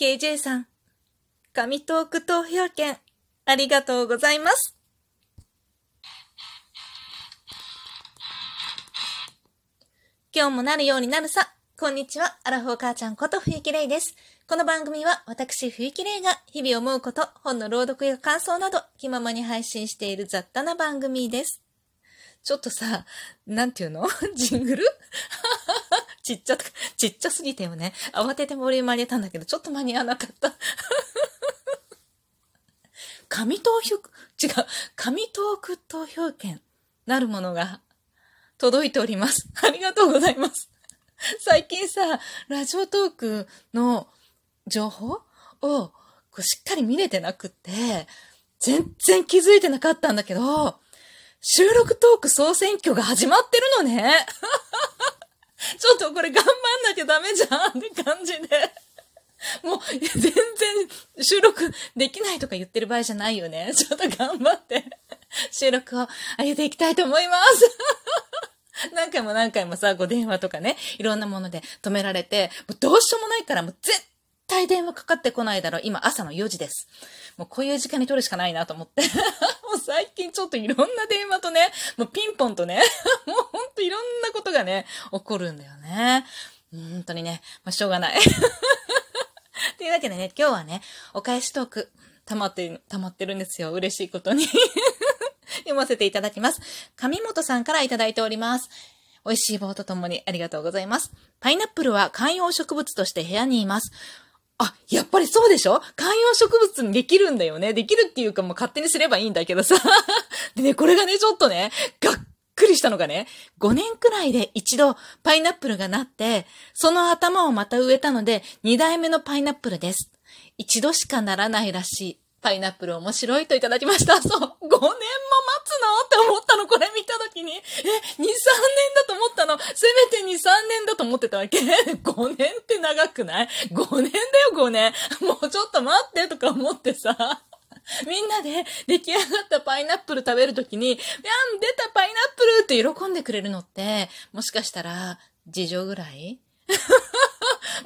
KJ さん、神トーク投票券ありがとうございます。今日もなるようになるさ。こんにちは、アラフォー母ちゃんこと冬木玲です。この番組は私冬木玲が日々思うこと、本の朗読や感想など気ままに配信している雑多な番組です。ちょっとさ、なんていうのジングルちっちゃすぎてよね。慌ててボリューム上げたんだけど、ちょっと間に合わなかった。紙トーク投票券なるものが届いております。ありがとうございます。最近さ、ラジオトークの情報をしっかり見れてなくて、全然気づいてなかったんだけど、収録トーク総選挙が始まってるのね。ちょっとこれ頑張んなきゃダメじゃんって感じで。もう全然収録できないとか言ってる場合じゃないよね。ちょっと頑張って収録を上げていきたいと思います。何回もさ、ご電話とかね、いろんなもので止められて、もうどうしようもないからもう絶対電話かかってこないだろう。今朝の4時です。もうこういう時間に取るしかないなと思って。もう最近ちょっといろんな電話とね、もうピンポンとね、もうほんといろんなことがね、起こるんだよね。本当にね、まあ、しょうがない。というわけでね、今日はね、お返しトーク、溜まってるんですよ。嬉しいことに。読ませていただきます。上本さんからいただいております。美味しい棒とともにありがとうございます。パイナップルは観葉植物として部屋にいます。あ、やっぱりそうでしょ？観葉植物にできるんだよね。できるっていうかもう勝手にすればいいんだけどさ。でね、これがね、ちょっとね、がっくりしたのがね、5年くらいで一度パイナップルがなって、その頭をまた植えたので、2代目のパイナップルです。一度しかならないらしい。パイナップル面白いといただきました。そう。5年も待つのって思ったの、これ見たときに。2、3年だと思ったの。せめて2、3年だと思ってたわけ。5年って長くない ?5 年だよ、5年。もうちょっと待ってとか思ってさ。みんなで出来上がったパイナップル食べるときに、やん、出たパイナップルって喜んでくれるのって、もしかしたら、次女ぐらい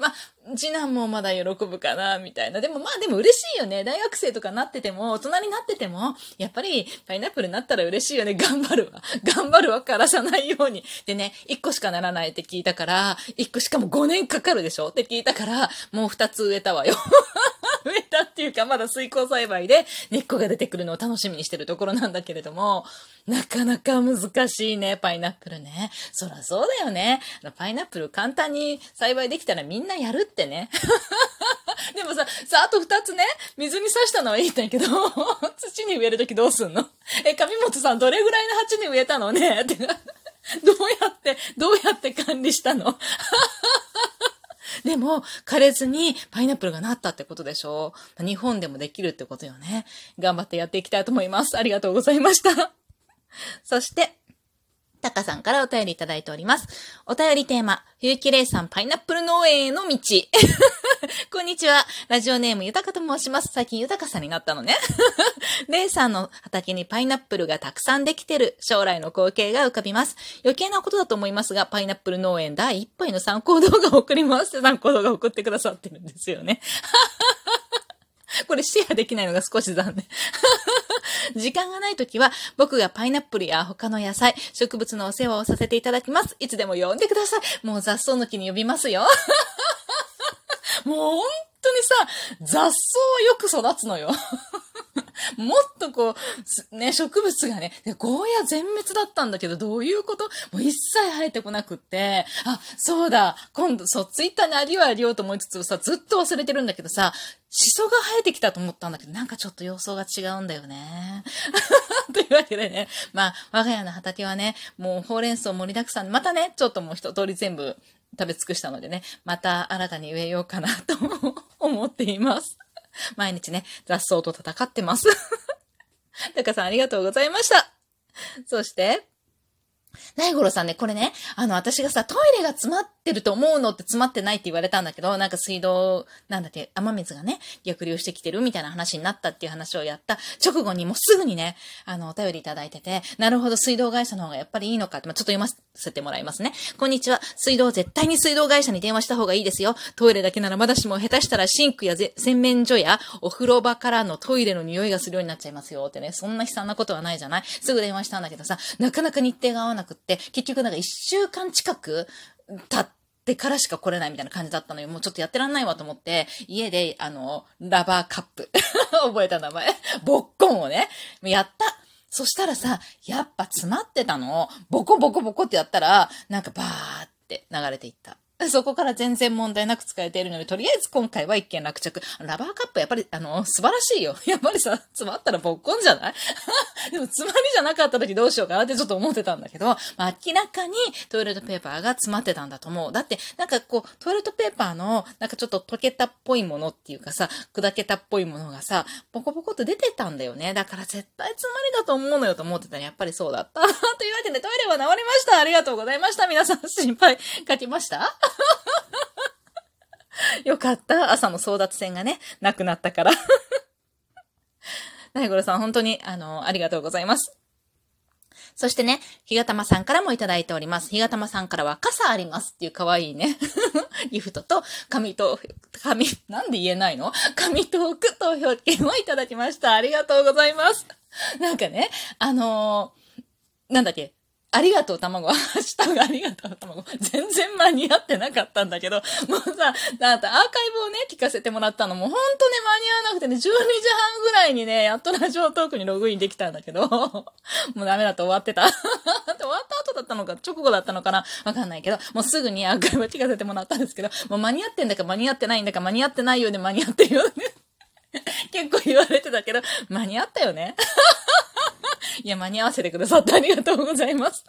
まあ、次男もまだ喜ぶかな、みたいな。でも嬉しいよね。大学生とかなってても、大人になってても、やっぱりパイナップルになったら嬉しいよね。頑張るわ、枯らさないように。でね、1個しかならないって聞いたから、1個しかも5年かかるでしょって聞いたから、もう2つ植えたわよ。植えたっていうか、まだ水耕栽培で根っこが出てくるのを楽しみにしてるところなんだけれども、なかなか難しいね、パイナップルね。そらそうだよね。パイナップル簡単に栽培できたらみんなやるってね。でもさ、あと2つね、水に刺したのはいいんだけど、土に植えるときどうすんの？上本さんどれぐらいの鉢に植えたのねって。どうやって管理したの？でも、枯れずにパイナップルがなったってことでしょう。日本でもできるってことよね。頑張ってやっていきたいと思います。ありがとうございました。そして、タカさんからお便りいただいております。お便りテーマ、冬木玲さんパイナップル農園への道。こんにちは。ラジオネームゆたかと申します。最近ゆたかさんになったのね。レイさんの畑にパイナップルがたくさんできてる将来の光景が浮かびます。余計なことだと思いますが、パイナップル農園第一歩への参考動画を送ります。参考動画を送ってくださってるんですよね。これシェアできないのが少し残念。時間がないときは僕がパイナップルや他の野菜、植物のお世話をさせていただきます。いつでも呼んでください。もう雑草の木に呼びますよ。もう本当にさ、雑草はよく育つのよ。もっとこう、ね、植物がね、ゴーヤ全滅だったんだけど、どういうこと？もう一切生えてこなくって、あ、そうだ、今度、そう、ツイッターにあげようと思いつつさ、ずっと忘れてるんだけどさ、シソが生えてきたと思ったんだけど、なんかちょっと様相が違うんだよね。というわけでね、まあ、我が家の畑はね、もうほうれん草盛りだくさんで、またね、ちょっともう一通り全部食べ尽くしたのでね、また新たに植えようかなと思っています。毎日ね、雑草と戦ってます。タカさんありがとうございました。そして、大五郎さんね、これね、私がさ、トイレが詰まってってると思うのって詰まってないって言われたんだけど、なんか水道、なんだっけ、雨水がね、逆流してきてるみたいな話になったっていう話をやった直後にもうすぐにね、お便りいただいてて、なるほど、水道会社の方がやっぱりいいのかって、まあ、ちょっと読ませてもらいますね。こんにちは。絶対に水道会社に電話した方がいいですよ。トイレだけならまだしも下手したらシンクや洗面所やお風呂場からのトイレの匂いがするようになっちゃいますよってね、そんな悲惨なことはないじゃない。すぐ電話したんだけどさ、なかなか日程が合わなくって、結局なんか1週間近く経ってからしか来れないみたいな感じだったのよ。もうちょっとやってらんないわと思って、家でラバーカップ覚えた名前、ボッコンをね、やった。そしたらさ、やっぱ詰まってたの。ボコボコボコってやったら、なんかバーって流れていった。そこから全然問題なく使えているので、とりあえず今回は一件落着。ラバーカップやっぱり、素晴らしいよ。やっぱりさ、詰まったらボッコンじゃないでも、詰まりじゃなかった時どうしようかなってちょっと思ってたんだけど、まあ、明らかにトイレットペーパーが詰まってたんだと思う。だって、なんかこう、トイレットペーパーの、なんかちょっと溶けたっぽいものっていうかさ、砕けたっぽいものがさ、ボコボコと出てたんだよね。だから絶対詰まりだと思うのよと思ってたら、やっぱりそうだった。というわけで、トイレは治りました。ありがとうございました。皆さん、心配かけましたよかった。朝の争奪戦がね、なくなったから。大五郎さん、本当に、ありがとうございます。そしてね、ひがたまさんからもいただいております。ひがたまさんからは、傘ありますっていう可愛いね、ギフトと、なんで言えないの？紙トーク投票券をいただきました。ありがとうございます。なんかね、なんだっけ、ありがとう卵。ハッシュタグありがとう卵。全然間に合ってなかったんだけど、もうさ、だってアーカイブをね、聞かせてもらったのも、ほんとね、間に合わなくてね、12時半ぐらいにね、やっとラジオトークにログインできたんだけど、もうダメだと終わってた。終わった後だったのか、直後だったのかな、わかんないけど、もうすぐにアーカイブを聞かせてもらったんですけど、もう間に合ってんだか間に合ってないんだか、間に合ってないようで間に合ってるようで。結構言われてたけど、間に合ったよね。いや、間に合わせてくださってありがとうございます。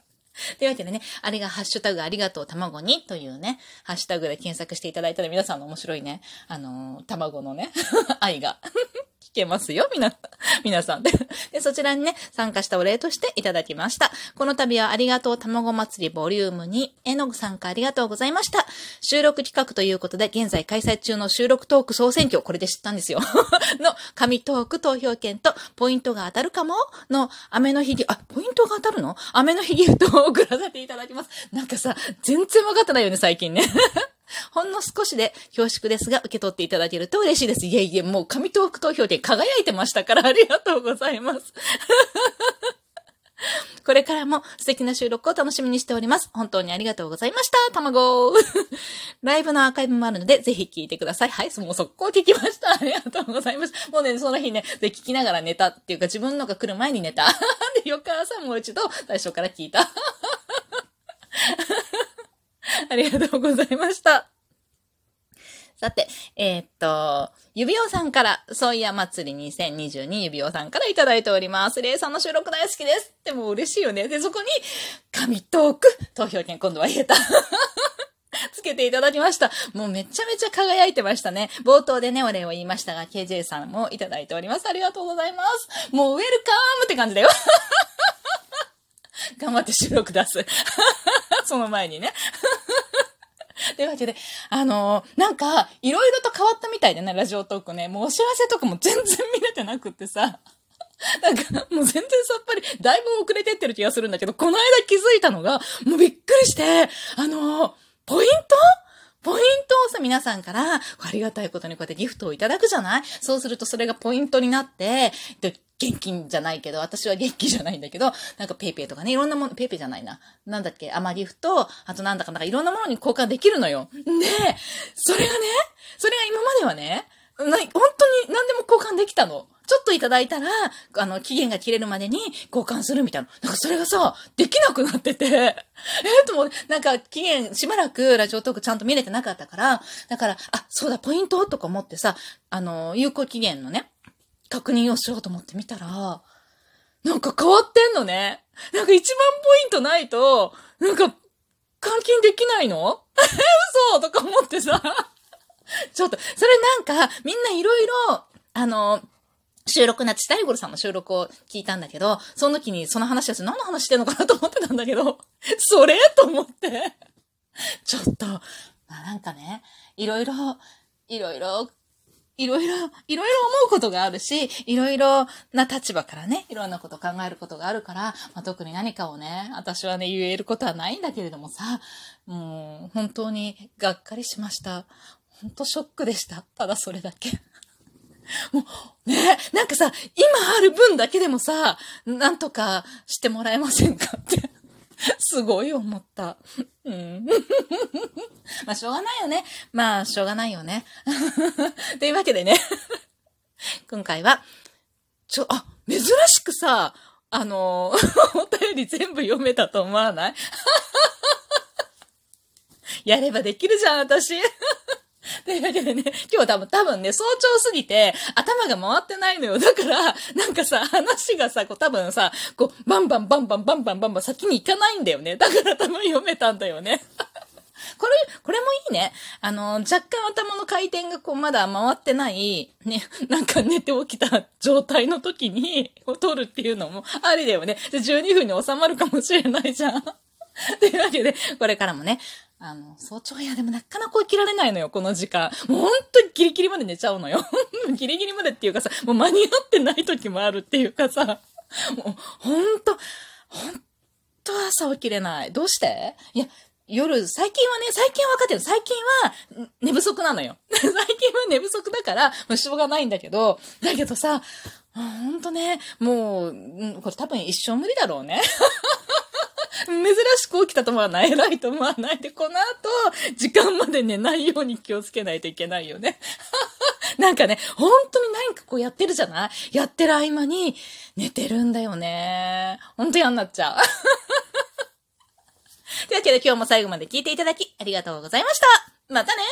というわけでね、あれがハッシュタグありがとう卵にというね、ハッシュタグで検索していただいたら皆さんの面白いね、卵のね、愛が聞けますよ、皆さんで。で、そちらにね、参加したお礼としていただきました。この度はありがとう卵祭りボリューム2、絵の具参加ありがとうございました。収録企画ということで、現在開催中の収録トーク総選挙、これで知ったんですよ。の、紙トーク投票券と、ポイントが当たるかもの、雨の日ギフト、あ、ポイントが当たるの？雨の日ギフトを送らせていただきます。なんかさ、全然わかってないよね、最近ね。ほんの少しで恐縮ですが受け取っていただけると嬉しいです。いえいえ、もう紙トーク投票で輝いてましたからありがとうございます。これからも素敵な収録を楽しみにしております。本当にありがとうございました。卵。ライブのアーカイブもあるので、ぜひ聞いてください。はい、もう速攻聞きました。ありがとうございました。もうね、その日ね、で聞きながら寝たっていうか、自分のが来る前に寝た。で、翌朝もう一度最初から聞いた。ありがとうございました。さて、指輪さんから、そういや祭り2022指輪さんからいただいております。レイさんの収録大好きです。でも嬉しいよね。で、そこに、神トーク投票券今度は言えた。つけていただきました。もうめちゃめちゃ輝いてましたね。冒頭でね、お礼を言いましたが、KJ さんもいただいております。ありがとうございます。もうウェルカムって感じだよ。頑張って収録出す。その前にね。というわけで、なんか、いろいろと変わったみたいでね、ラジオトークね、もうお知らせとかも全然見れてなくってさ、なんか、もう全然さっぱり、だいぶ遅れてってる気がするんだけど、この間気づいたのが、もうびっくりして、ポイントをさ、皆さんから、ありがたいことにこうやってギフトをいただくじゃない？そうするとそれがポイントになって、で、現金じゃないけど、私は現金じゃないんだけど、なんかペイペイとかね、いろんなもの、ペイペイじゃないな。なんだっけ、アマギフと、あとなんだかなんかいろんなものに交換できるのよ。で、それが今まではね、本当に何でも交換できたの。ちょっといただいたら、期限が切れるまでに交換するみたいな。なんかそれがさ、できなくなってて。もう、なんか期限、しばらくラジオトークちゃんと見れてなかったから、だから、あ、そうだ、ポイントとか思ってさ、有効期限のね、確認をしようと思ってみたら、なんか変わってんのね。なんか1万ポイントないと、なんか、換金できないの？嘘とか思ってさ。ちょっと、それなんか、みんないろいろ、収録な、大五郎さんの収録を聞いたんだけど、その時にその話をして、何の話してんのかなと思ってたんだけど、それと思って。ちょっと、まあ、なんかね、いろいろ思うことがあるし、いろいろな立場からね、いろんなこと考えることがあるから、まあ、特に何かをね、私はね、言えることはないんだけれどもさ、もう、本当にがっかりしました。本当ショックでした。ただそれだけ。もう、ね、なんかさ、今ある分だけでもさ、なんとかしてもらえませんかって。すごい思った。うん、まあ、しょうがないよね。まあ、しょうがないよね。というわけでね、今回は、珍しくさ、お便り全部読めたと思わない？やればできるじゃん、私。というわけでね、今日多分ね、早朝過ぎて、頭が回ってないのよ。だから、なんかさ、話がさ、こう多分さ、こう、バンバン先に行かないんだよね。だから多分読めたんだよね。これもいいね。若干頭の回転がこう、まだ回ってない、ね、なんか寝て起きた状態の時に、撮るっていうのもありだよね。で、12分に収まるかもしれないじゃん。というわけで、これからもね、早朝やでもなかなか起きられないのよ、この時間。もうほんとギリギリまで寝ちゃうのよ。ギリギリまでっていうかさ、もう間に合ってない時もあるっていうかさ、もうほんと朝起きれない。どうして？いや、夜、最近は分かってる。最近は寝不足なのよ。最近は寝不足だから、もうしょうがないんだけど、さ、ほんとね、もう、これ多分一生無理だろうね。珍しく起きたと思わない、偉いと思わないで、この後、時間まで寝ないように気をつけないといけないよね。なんかね、本当に何かこうやってるじゃない？やってる合間に寝てるんだよね。本当嫌になっちゃう。というわけで今日も最後まで聞いていただきありがとうございました。またね。